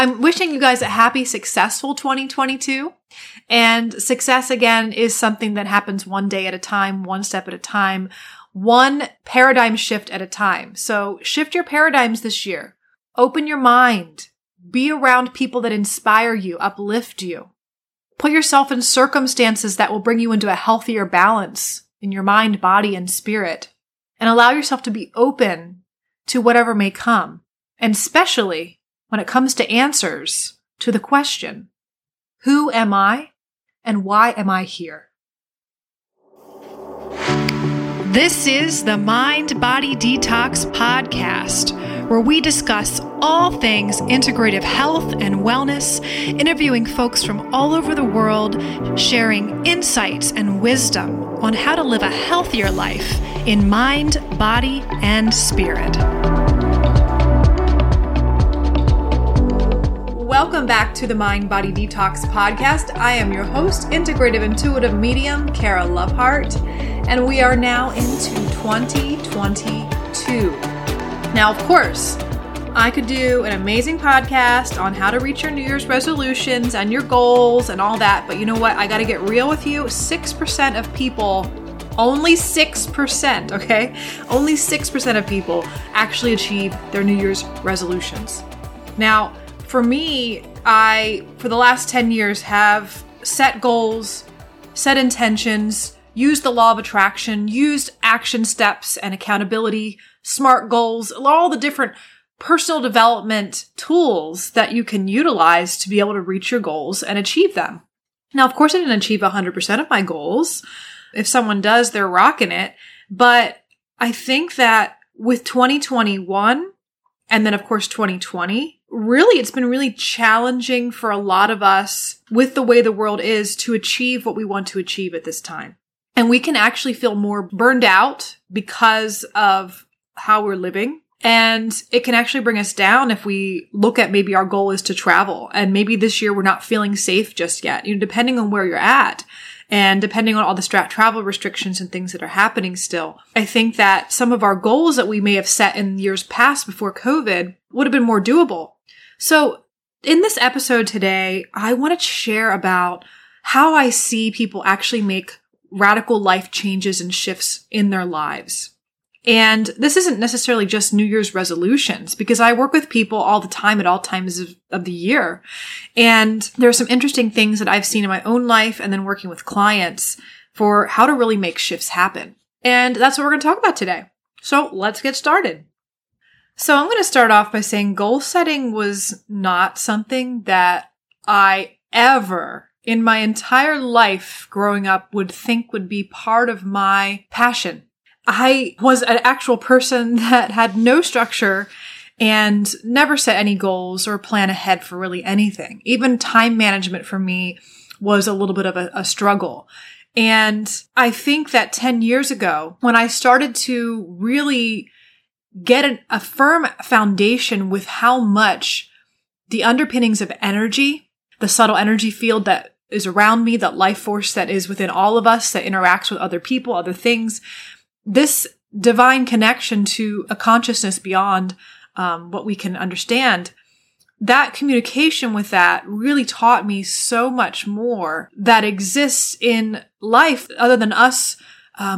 I'm wishing you guys a happy, successful 2022. And success, again, is something that happens one day at a time, one step at a time, one paradigm shift at a time. So shift your paradigms this year. Open your mind. Be around people that inspire you, uplift you. Put yourself in circumstances that will bring you into a healthier balance in your mind, body, and spirit. And allow yourself to be open to whatever may come. And especially when it comes to answers to the question, who am I and why am I here? This is the Mind Body Detox Podcast, where we discuss all things integrative health and wellness, interviewing folks from all over the world, sharing insights and wisdom on how to live a healthier life in mind, body, and spirit. Welcome back to the Mind Body Detox Podcast. I am your host, Integrative Intuitive Medium, Kara Lovehart, and we are now into 2022. Now, of course, I could do an amazing podcast on how to reach your New Year's resolutions and your goals and all that, but you know what? I got to get real with you. 6% of people, only 6%, okay? Only 6% of people actually achieve their New Year's resolutions. Now, for me, I, for the last 10 years, have set goals, set intentions, used the law of attraction, used action steps and accountability, SMART goals, all the different personal development tools that you can utilize to be able to reach your goals and achieve them. Now, of course, I didn't achieve 100% of my goals. If someone does, they're rocking it. But I think that with 2021 and then, of course, 2020, really, it's been really challenging for a lot of us with the way the world is to achieve what we want to achieve at this time. And we can actually feel more burned out because of how we're living. And it can actually bring us down if we look at maybe our goal is to travel. And maybe this year we're not feeling safe just yet, you know, depending on where you're at and depending on all the travel restrictions and things that are happening still. I think that some of our goals that we may have set in years past before COVID would have been more doable. So in this episode today, I want to share about how I see people actually make radical life changes and shifts in their lives. And this isn't necessarily just New Year's resolutions, because I work with people all the time at all times of the year. And there are some interesting things that I've seen in my own life and then working with clients for how to really make shifts happen. And that's what we're going to talk about today. So let's get started. So I'm going to start off by saying goal setting was not something that I ever in my entire life growing up would think would be part of my passion. I was an actual person that had no structure and never set any goals or plan ahead for really anything. Even time management for me was a little bit of a struggle. And I think that 10 years ago, when I started to really get a firm foundation with how much the underpinnings of energy, the subtle energy field that is around me, that life force that is within all of us, that interacts with other people, other things, this divine connection to a consciousness beyond what we can understand, that communication with that really taught me so much more that exists in life other than us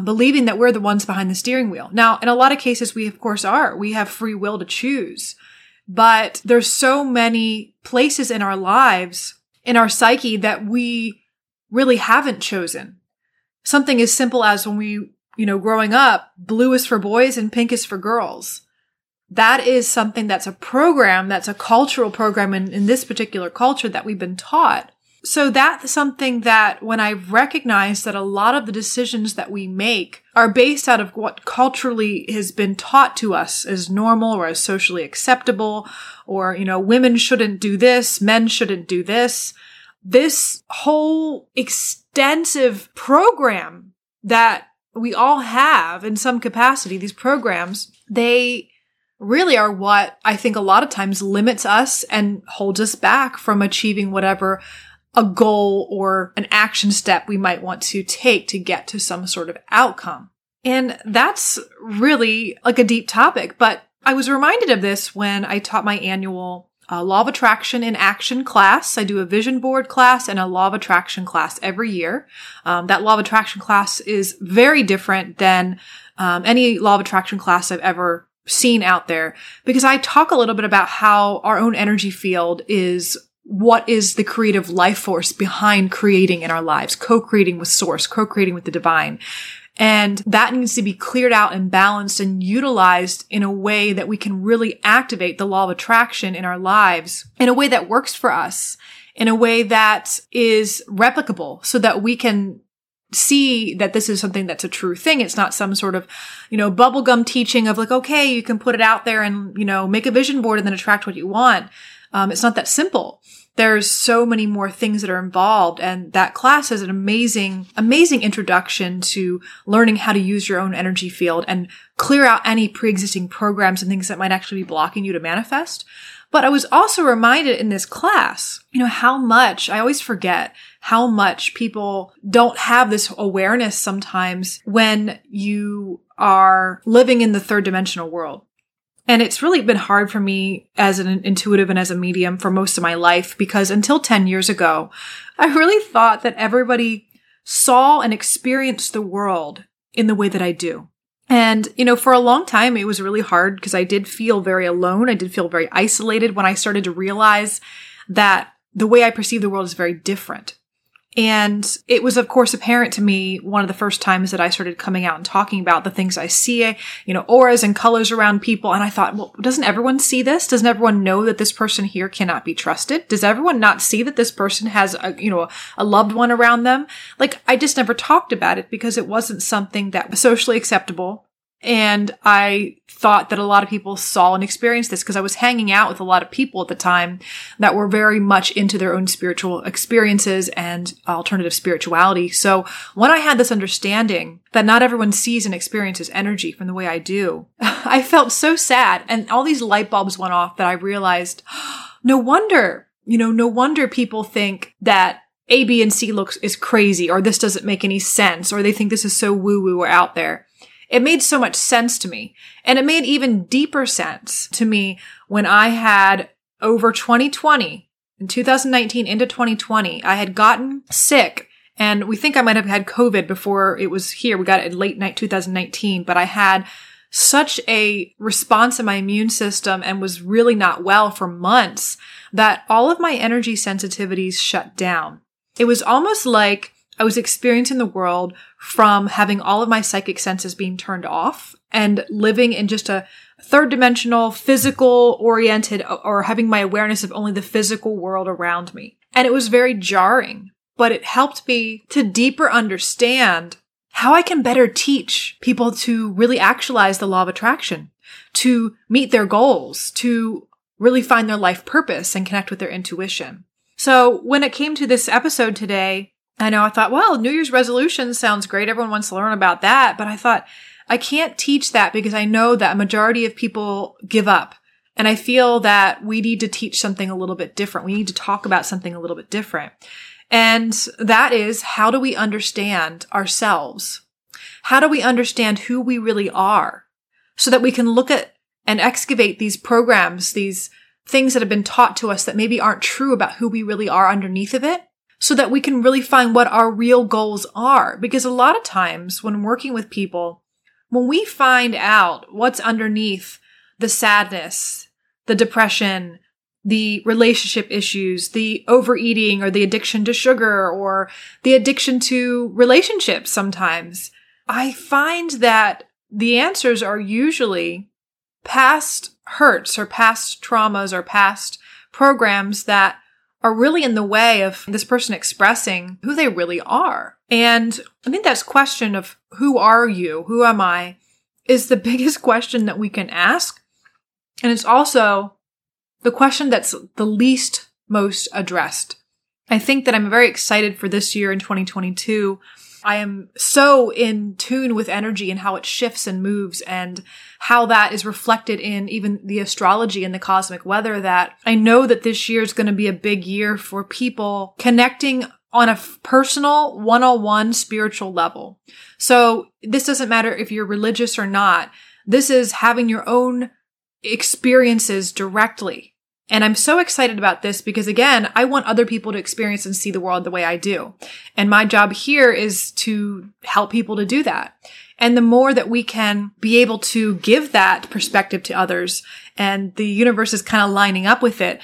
believing that we're the ones behind the steering wheel. Now, in a lot of cases, we of course are. We have free will to choose. But there's so many places in our lives, in our psyche, that we really haven't chosen. Something as simple as when we, you know, growing up, blue is for boys and pink is for girls. That is something that's a program, that's a cultural program in this particular culture that we've been taught. So that's something that when I recognize that a lot of the decisions that we make are based out of what culturally has been taught to us as normal or as socially acceptable, or, you know, women shouldn't do this, men shouldn't do this. This whole extensive program that we all have in some capacity, these programs, they really are what I think a lot of times limits us and holds us back from achieving whatever a goal or an action step we might want to take to get to some sort of outcome. And that's really like a deep topic, but I was reminded of this when I taught my annual a Law of Attraction in Action class. I do a vision board class and a Law of Attraction class every year. That Law of Attraction class is very different than any Law of Attraction class I've ever seen out there, because I talk a little bit about how our own energy field is what is the creative life force behind creating in our lives, co-creating with source, co-creating with the divine. And that needs to be cleared out and balanced and utilized in a way that we can really activate the Law of Attraction in our lives in a way that works for us, in a way that is replicable, so that we can see that this is something that's a true thing. It's not some sort of, bubblegum teaching of like, okay, you can put it out there and, make a vision board and then attract what you want. It's not that simple. There's so many more things that are involved, and that class is an amazing, amazing introduction to learning how to use your own energy field and clear out any pre-existing programs and things that might actually be blocking you to manifest. But I was also reminded in this class, how much, I always forget how much people don't have this awareness sometimes when you are living in the third dimensional world. And it's really been hard for me as an intuitive and as a medium for most of my life, because until 10 years ago, I really thought that everybody saw and experienced the world in the way that I do. And, for a long time, it was really hard because I did feel very alone. I did feel very isolated when I started to realize that the way I perceive the world is very different. And it was, of course, apparent to me one of the first times that I started coming out and talking about the things I see, auras and colors around people. And I thought, well, doesn't everyone see this? Doesn't everyone know that this person here cannot be trusted? Does everyone not see that this person has, a loved one around them? Like, I just never talked about it because it wasn't something that was socially acceptable. And I thought that a lot of people saw and experienced this because I was hanging out with a lot of people at the time that were very much into their own spiritual experiences and alternative spirituality. So when I had this understanding that not everyone sees and experiences energy from the way I do, I felt so sad. And all these light bulbs went off that I realized, no wonder people think that A, B, and C is crazy, or this doesn't make any sense, or they think this is so woo-woo or out there. It made so much sense to me. And it made even deeper sense to me when I had, over 2020, in 2019 into 2020, I had gotten sick, and we think I might have had COVID before it was here. We got it in late night 2019, but I had such a response in my immune system and was really not well for months that all of my energy sensitivities shut down. It was almost like I was experiencing the world from having all of my psychic senses being turned off and living in just a third dimensional, physical oriented, or having my awareness of only the physical world around me. And it was very jarring, but it helped me to deeper understand how I can better teach people to really actualize the Law of Attraction, to meet their goals, to really find their life purpose and connect with their intuition. So when it came to this episode today, I thought, well, New Year's resolution sounds great. Everyone wants to learn about that. But I thought, I can't teach that because I know that a majority of people give up. And I feel that we need to teach something a little bit different. We need to talk about something a little bit different. And that is, how do we understand ourselves? How do we understand who we really are, so that we can look at and excavate these programs, these things that have been taught to us that maybe aren't true about who we really are underneath of it, so that we can really find what our real goals are. Because a lot of times when working with people, when we find out what's underneath the sadness, the depression, the relationship issues, the overeating or the addiction to sugar or the addiction to relationships sometimes, I find that the answers are usually past hurts or past traumas or past programs that are really in the way of this person expressing who they really are. And I think that question of who are you, who am I, is the biggest question that we can ask. And it's also the question that's the least most addressed. I think that I'm very excited for this year in 2022. I am so in tune with energy and how it shifts and moves and how that is reflected in even the astrology and the cosmic weather, that I know that this year is going to be a big year for people connecting on a personal, one-on-one spiritual level. So this doesn't matter if you're religious or not. This is having your own experiences directly And I'm so excited about this because, again, I want other people to experience and see the world the way I do. And my job here is to help people to do that. And the more that we can be able to give that perspective to others, and the universe is kind of lining up with it,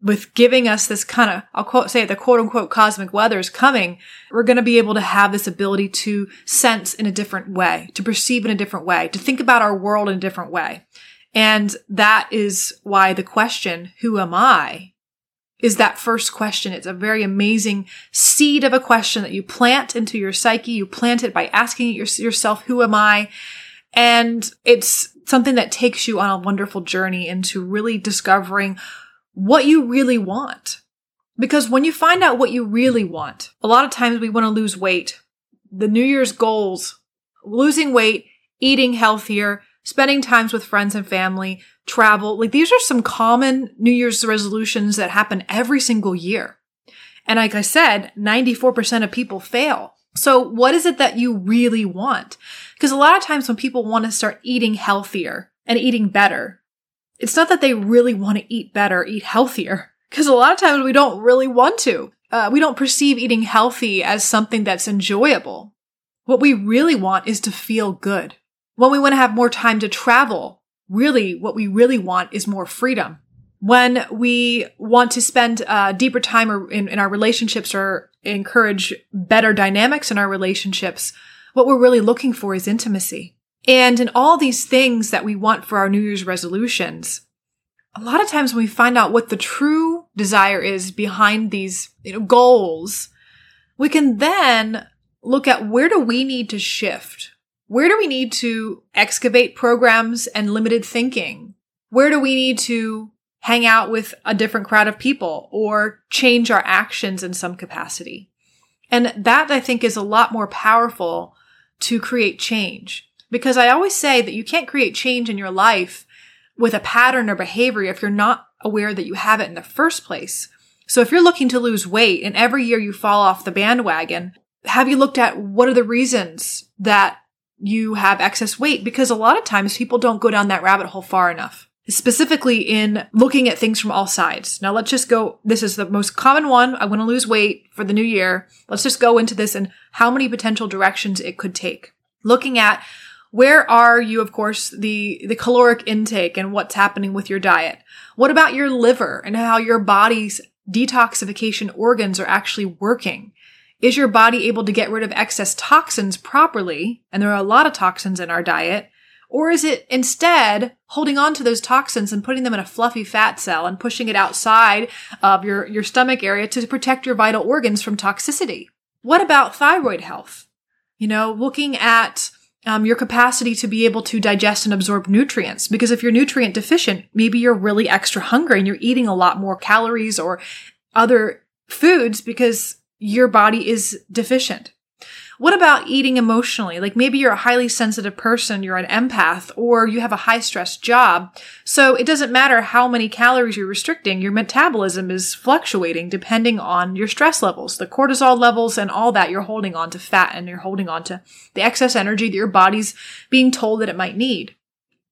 with giving us this kind of, the quote unquote cosmic weather is coming, we're going to be able to have this ability to sense in a different way, to perceive in a different way, to think about our world in a different way. And that is why the question, who am I, is that first question. It's a very amazing seed of a question that you plant into your psyche. You plant it by asking yourself, who am I? And it's something that takes you on a wonderful journey into really discovering what you really want. Because when you find out what you really want, a lot of times we want to lose weight. The New Year's goals, losing weight, eating healthier, spending times with friends and family, travel, like these are some common New Year's resolutions that happen every single year. And like I said, 94% of people fail. So what is it that you really want? Because a lot of times when people want to start eating healthier and eating better, it's not that they really want to eat better, eat healthier, because a lot of times we don't really want to. We don't perceive eating healthy as something that's enjoyable. What we really want is to feel good. When we want to have more time to travel, really what we really want is more freedom. When we want to spend deeper time in our relationships or encourage better dynamics in our relationships, what we're really looking for is intimacy. And in all these things that we want for our New Year's resolutions, a lot of times when we find out what the true desire is behind these goals, we can then look at where do we need to shift? Where do we need to excavate programs and limited thinking? Where do we need to hang out with a different crowd of people or change our actions in some capacity? And that, I think, is a lot more powerful to create change. Because I always say that you can't create change in your life with a pattern or behavior if you're not aware that you have it in the first place. So if you're looking to lose weight and every year you fall off the bandwagon, have you looked at what are the reasons that you have excess weight? Because a lot of times people don't go down that rabbit hole far enough, specifically in looking at things from all sides. Now let's just go, this is the most common one, I want to lose weight for the new year. Let's just go into this and how many potential directions it could take. Looking at where are you, of course, the caloric intake and what's happening with your diet. What about your liver and how your body's detoxification organs are actually working? Is your body able to get rid of excess toxins properly? And there are a lot of toxins in our diet. Or is it instead holding on to those toxins and putting them in a fluffy fat cell and pushing it outside of your stomach area to protect your vital organs from toxicity? What about thyroid health? You know, looking at your capacity to be able to digest and absorb nutrients. Because if you're nutrient deficient, maybe you're really extra hungry and you're eating a lot more calories or other foods because your body is deficient. What about eating emotionally? Like maybe you're a highly sensitive person, you're an empath, or you have a high stress job. So it doesn't matter how many calories you're restricting, your metabolism is fluctuating depending on your stress levels, the cortisol levels and all that. You're holding on to fat and you're holding on to the excess energy that your body's being told that it might need.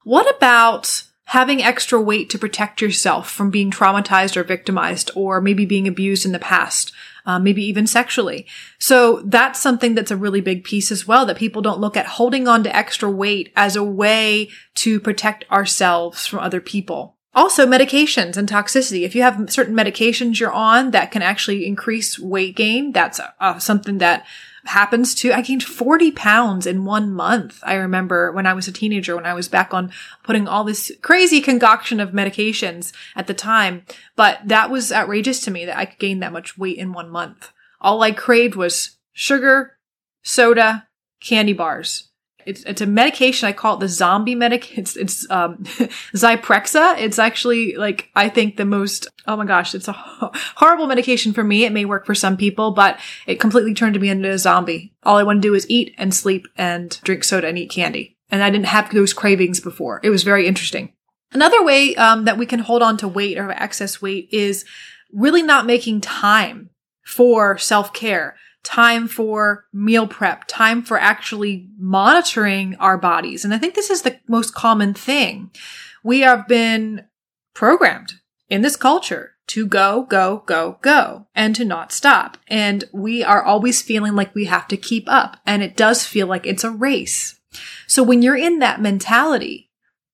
What about having extra weight to protect yourself from being traumatized or victimized or maybe being abused in the past? Maybe even sexually. So that's something that's a really big piece as well, that people don't look at holding on to extra weight as a way to protect ourselves from other people. Also medications and toxicity. If you have certain medications you're on that can actually increase weight gain, that's something that happens too. I gained 40 pounds in 1 month. I remember when I was a teenager, when I was back on putting all this crazy concoction of medications at the time. But that was outrageous to me that I could gain that much weight in 1 month. All I craved was sugar, soda, candy bars. It's a medication. I call it the zombie medic. It's Zyprexa. It's actually like, I think the most, oh my gosh, it's a horrible medication for me. It may work for some people, but it completely turned me into a zombie. All I want to do is eat and sleep and drink soda and eat candy. And I didn't have those cravings before. It was very interesting. Another way that we can hold on to weight or have excess weight is really not making time for self-care, time for meal prep, time for actually monitoring our bodies. And I think this is the most common thing. We have been programmed in this culture to go, go, go, go, and to not stop. And we are always feeling like we have to keep up. And it does feel like it's a race. So when you're in that mentality,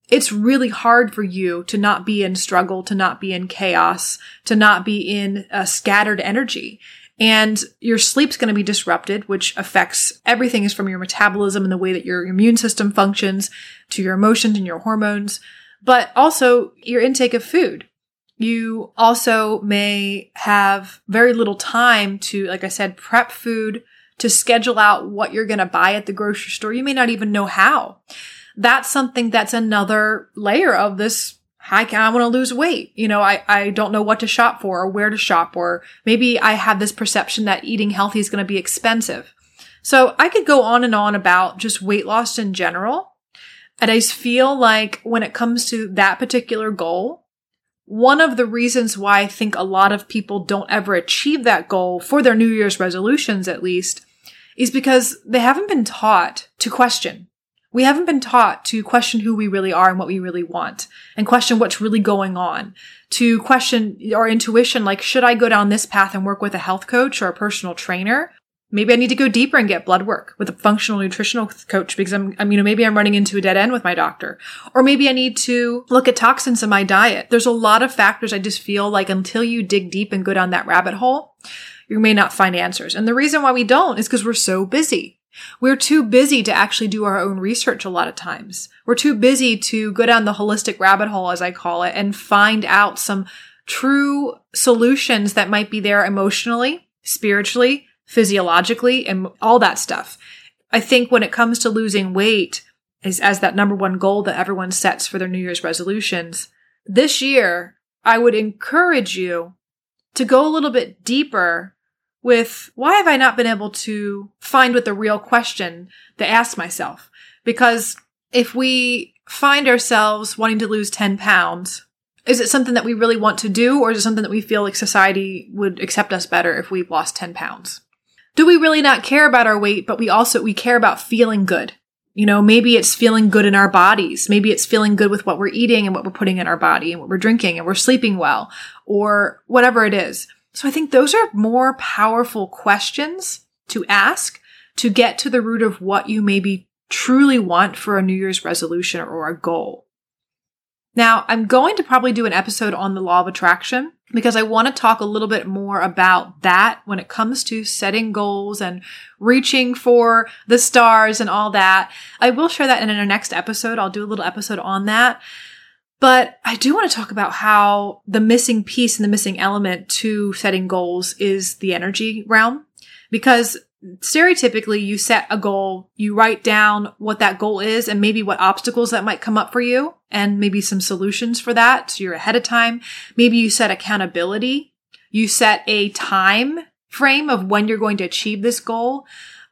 it's really hard for you to not be in struggle, to not be in chaos, to not be in a scattered energy. And your sleep's going to be disrupted, which affects everything is from your metabolism and the way that your immune system functions to your emotions and your hormones, but also your intake of food. You also may have very little time to, like I said, prep food, to schedule out what you're going to buy at the grocery store. You may not even know how. That's something that's another layer of this. I want to lose weight. You know, I don't know what to shop for or where to shop, or maybe I have this perception that eating healthy is going to be expensive. So I could go on and on about just weight loss in general. And I feel like when it comes to that particular goal, one of the reasons why I think a lot of people don't ever achieve that goal for their New Year's resolutions, at least, is because they haven't been taught to question. We haven't been taught to question who we really are and what we really want, and question what's really going on, to question our intuition, like, should I go down this path and work with a health coach or a personal trainer? Maybe I need to go deeper and get blood work with a functional nutritional coach because maybe I'm running into a dead end with my doctor, or maybe I need to look at toxins in my diet. There's a lot of factors. I just feel like until you dig deep and go down that rabbit hole, you may not find answers. And the reason why we don't is because we're so busy. We're too busy to actually do our own research a lot of times. We're too busy to go down the holistic rabbit hole, as I call it, and find out some true solutions that might be there emotionally, spiritually, physiologically, and all that stuff. I think when it comes to losing weight is as that number one goal that everyone sets for their New Year's resolutions. This year, I would encourage you to go a little bit deeper with why have I not been able to find what the real question to ask myself? Because if we find ourselves wanting to lose 10 pounds, is it something that we really want to do? Or is it something that we feel like society would accept us better if we've lost 10 pounds? Do we really not care about our weight, but we care about feeling good? You know, maybe it's feeling good in our bodies. Maybe it's feeling good with what we're eating and what we're putting in our body and what we're drinking and we're sleeping well or whatever it is. So I think those are more powerful questions to ask to get to the root of what you maybe truly want for a New Year's resolution or a goal. Now, I'm going to probably do an episode on the Law of Attraction because I want to talk a little bit more about that when it comes to setting goals and reaching for the stars and all that. I will share that in our next episode. I'll do a little episode on that. But I do want to talk about how the missing piece and the missing element to setting goals is the energy realm. Because stereotypically, you set a goal, you write down what that goal is and maybe what obstacles that might come up for you and maybe some solutions for that. So you're ahead of time. Maybe you set accountability. You set a time frame of when you're going to achieve this goal.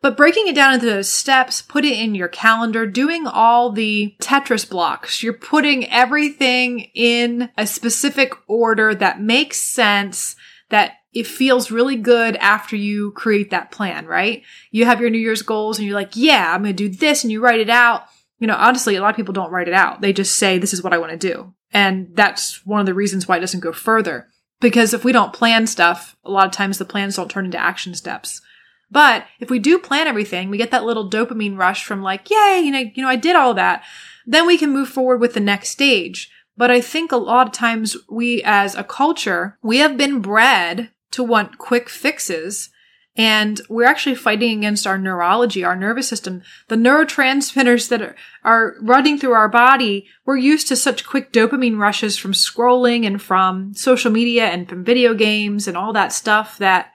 But breaking it down into those steps, put it in your calendar, doing all the Tetris blocks. You're putting everything in a specific order that makes sense, that it feels really good after you create that plan, right? You have your New Year's goals and you're like, yeah, I'm going to do this. And you write it out. You know, honestly, a lot of people don't write it out. They just say, this is what I want to do. And that's one of the reasons why it doesn't go further. Because if we don't plan stuff, a lot of times the plans don't turn into action steps. But if we do plan everything, we get that little dopamine rush from like, yay, you know, I did all that. Then we can move forward with the next stage. But I think a lot of times we as a culture, we have been bred to want quick fixes. And we're actually fighting against our neurology, our nervous system, the neurotransmitters that are running through our body. We're used to such quick dopamine rushes from scrolling and from social media and from video games and all that stuff that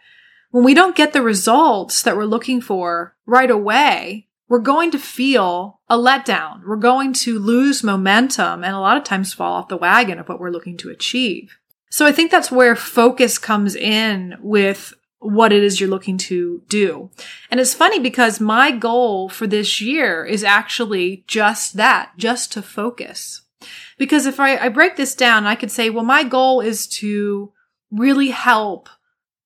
when we don't get the results that we're looking for right away, we're going to feel a letdown. We're going to lose momentum and a lot of times fall off the wagon of what we're looking to achieve. So I think that's where focus comes in with what it is you're looking to do. And it's funny because my goal for this year is actually just that, just to focus. Because if I break this down, I could say, well, my goal is to really help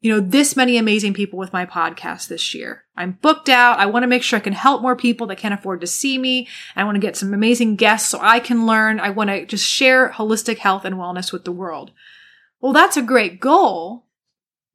this many amazing people with my podcast this year. I'm booked out. I want to make sure I can help more people that can't afford to see me. I want to get some amazing guests so I can learn. I want to just share holistic health and wellness with the world. Well, that's a great goal,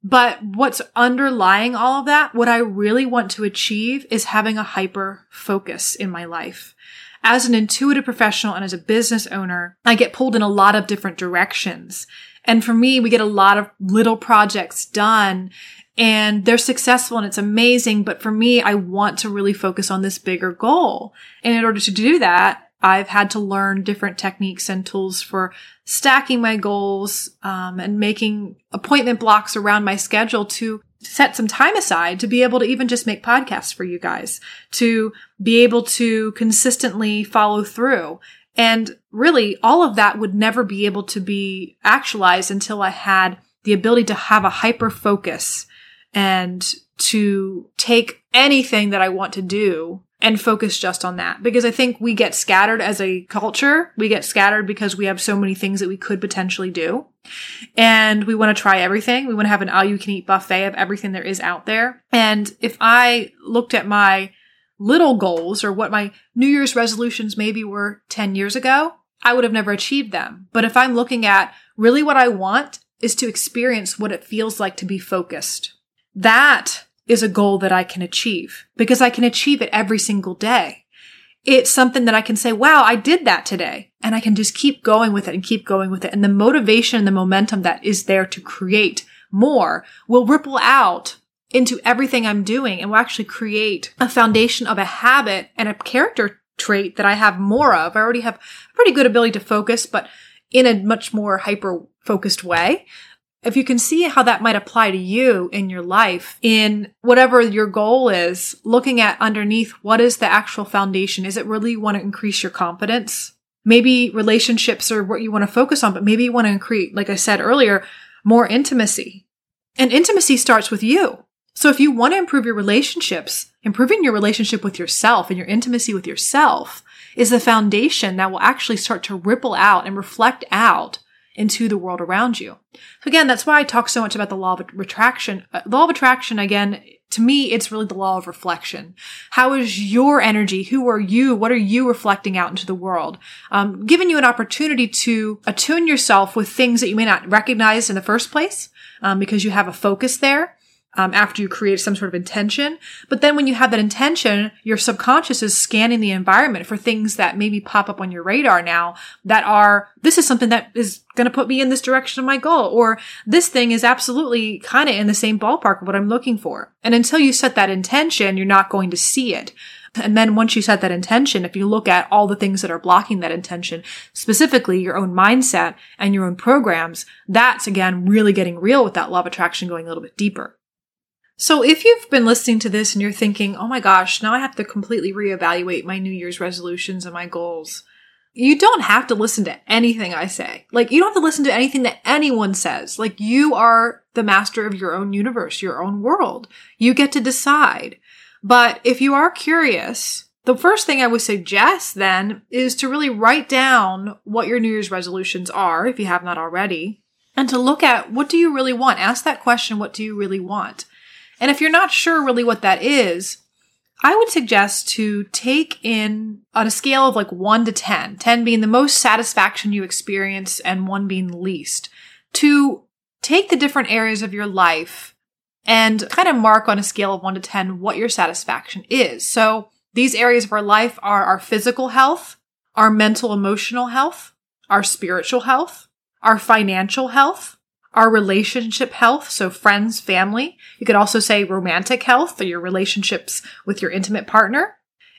but what's underlying all of that, what I really want to achieve is having a hyper focus in my life. As an intuitive professional and as a business owner, I get pulled in a lot of different directions. And for me, we get a lot of little projects done and they're successful and it's amazing. But for me, I want to really focus on this bigger goal. And in order to do that, I've had to learn different techniques and tools for stacking my goals, and making appointment blocks around my schedule to set some time aside to be able to even just make podcasts for you guys, to be able to consistently follow through. And really, all of that would never be able to be actualized until I had the ability to have a hyper focus and to take anything that I want to do and focus just on that. Because I think we get scattered as a culture. We get scattered because we have so many things that we could potentially do. And we want to try everything. We want to have an all-you-can-eat buffet of everything there is out there. And if I looked at my little goals or what my New Year's resolutions maybe were 10 years ago, I would have never achieved them. But if I'm looking at really what I want is to experience what it feels like to be focused, that is a goal that I can achieve because I can achieve it every single day. It's something that I can say, wow, I did that today. And I can just keep going with it and keep going with it. And the motivation and the momentum that is there to create more will ripple out into everything I'm doing and will actually create a foundation of a habit and a character trait that I have more of. I already have a pretty good ability to focus, but in a much more hyper-focused way. If you can see how that might apply to you in your life, in whatever your goal is, looking at underneath, what is the actual foundation? Is it really you want to increase your confidence? Maybe relationships are what you want to focus on, but maybe you want to create, like I said earlier, more intimacy. And intimacy starts with you. So if you want to improve your relationships, improving your relationship with yourself and your intimacy with yourself is the foundation that will actually start to ripple out and reflect out into the world around you. So again, that's why I talk so much about the law of attraction. Law of attraction, again, to me, it's really the law of reflection. How is your energy? Who are you? What are you reflecting out into the world? Giving you an opportunity to attune yourself with things that you may not recognize in the first place, because you have a focus there. After you create some sort of intention. But then when you have that intention, your subconscious is scanning the environment for things that maybe pop up on your radar now that are, this is something that is going to put me in this direction of my goal, or this thing is absolutely kind of in the same ballpark of what I'm looking for. And until you set that intention, you're not going to see it. And then once you set that intention, if you look at all the things that are blocking that intention, specifically your own mindset and your own programs, that's again, really getting real with that law of attraction going a little bit deeper. So if you've been listening to this and you're thinking, oh my gosh, now I have to completely reevaluate my New Year's resolutions and my goals, you don't have to listen to anything I say. Like, you don't have to listen to anything that anyone says. Like, you are the master of your own universe, your own world. You get to decide. But if you are curious, the first thing I would suggest then is to really write down what your New Year's resolutions are, if you have not already, and to look at what do you really want. Ask that question, what do you really want? And if you're not sure really what that is, I would suggest to take in on a scale of like 1 to 10, 10 being the most satisfaction you experience and 1 being the least, to take the different areas of your life and kind of mark on a scale of 1 to 10 what your satisfaction is. So these areas of our life are our physical health, our mental emotional health, our spiritual health, our financial health, our relationship health, so friends, family. You could also say romantic health, or your relationships with your intimate partner,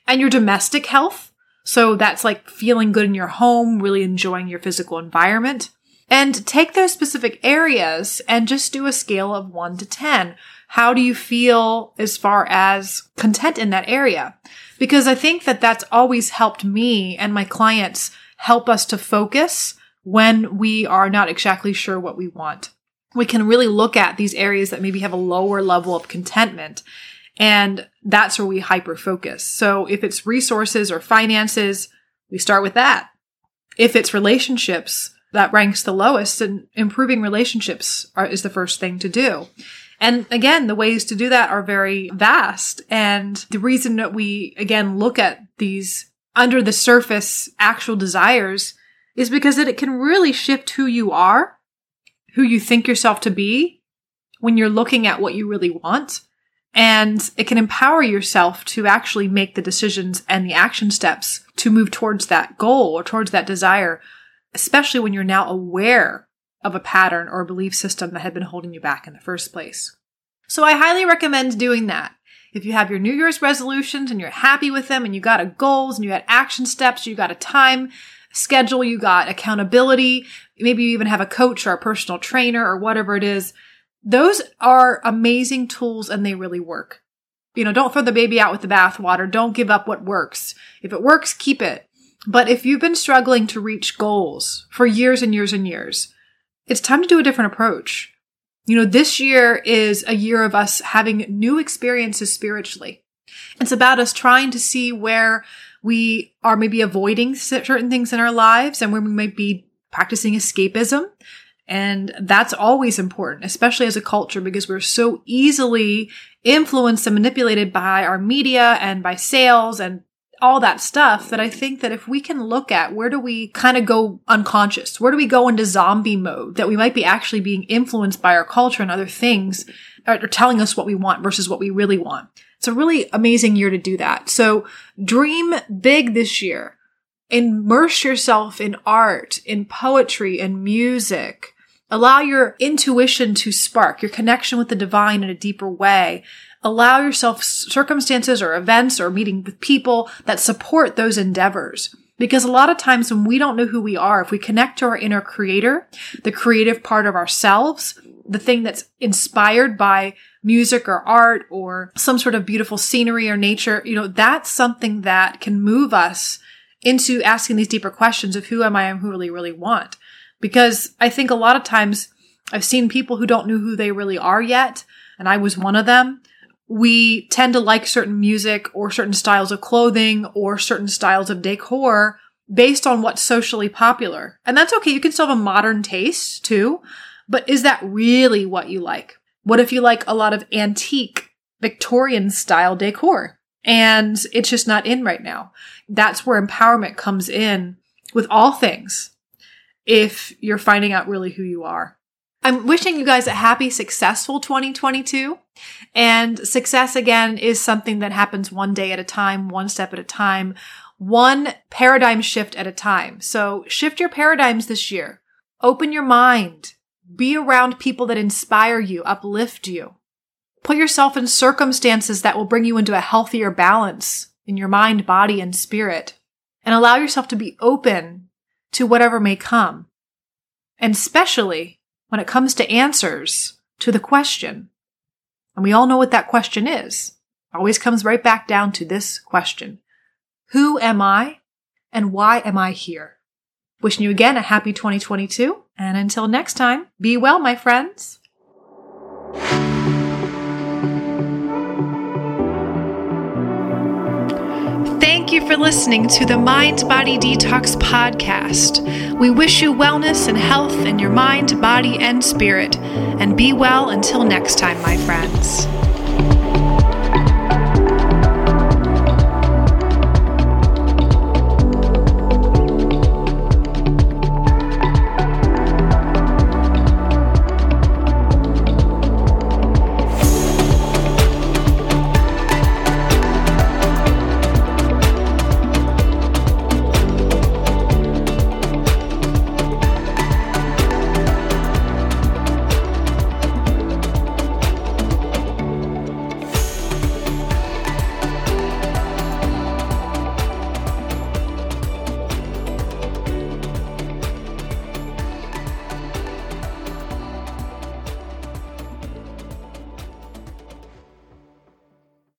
and your domestic health. So that's like feeling good in your home, really enjoying your physical environment. And take those specific areas and just do a scale of 1 to 10. How do you feel as far as content in that area? Because I think that that's always helped me and my clients help us to focus. When we are not exactly sure what we want, we can really look at these areas that maybe have a lower level of contentment. And that's where we hyper focus. So if it's resources or finances, we start with that. If it's relationships, that ranks the lowest, and improving relationships is the first thing to do. And again, the ways to do that are very vast. And the reason that we, again, look at these under the surface actual desires is because that it can really shift who you are, who you think yourself to be when you're looking at what you really want. And it can empower yourself to actually make the decisions and the action steps to move towards that goal or towards that desire, especially when you're now aware of a pattern or a belief system that had been holding you back in the first place. So I highly recommend doing that. If you have your New Year's resolutions and you're happy with them and you got a goals and you had action steps, you got a time schedule, you got accountability, maybe you even have a coach or a personal trainer or whatever it is, those are amazing tools and they really work. You know, don't throw the baby out with the bathwater. Don't give up what works. If it works, keep it. But if you've been struggling to reach goals for years and years and years, it's time to do a different approach. You know, this year is a year of us having new experiences spiritually. It's about us trying to see where we are maybe avoiding certain things in our lives and where we might be practicing escapism. And that's always important, especially as a culture, because we're so easily influenced and manipulated by our media and by sales and all that stuff that I think that if we can look at where do we kind of go unconscious, where do we go into zombie mode, that we might be actually being influenced by our culture and other things that are telling us what we want versus what we really want. It's a really amazing year to do that. So dream big this year. Immerse yourself in art, in poetry, and music. Allow your intuition to spark, your connection with the divine in a deeper way. Allow yourself circumstances or events or meeting with people that support those endeavors. Because a lot of times when we don't know who we are, if we connect to our inner creator, the creative part of ourselves, the thing that's inspired by music or art or some sort of beautiful scenery or nature, you know, that's something that can move us into asking these deeper questions of who am I and who really, really want. Because I think a lot of times I've seen people who don't know who they really are yet, and I was one of them. We tend to like certain music or certain styles of clothing or certain styles of decor based on what's socially popular. And that's okay. You can still have a modern taste too, but is that really what you like? What if you like a lot of antique Victorian style decor and it's just not in right now? That's where empowerment comes in with all things. If you're finding out really who you are. I'm wishing you guys a happy, successful 2022. And success, again, is something that happens one day at a time, one step at a time, one paradigm shift at a time. So shift your paradigms this year. Open your mind. Be around people that inspire you, uplift you. Put yourself in circumstances that will bring you into a healthier balance in your mind, body, and spirit. And allow yourself to be open to whatever may come, and especially when it comes to answers to the question. And we all know what that question is. It always comes right back down to this question. Who am I and why am I here? Wishing you again a happy 2022. And until next time, be well, my friends. Thank you for listening to the Mind Body Detox Podcast. We wish you wellness and health in your mind, body, and spirit. And be well until next time, my friends.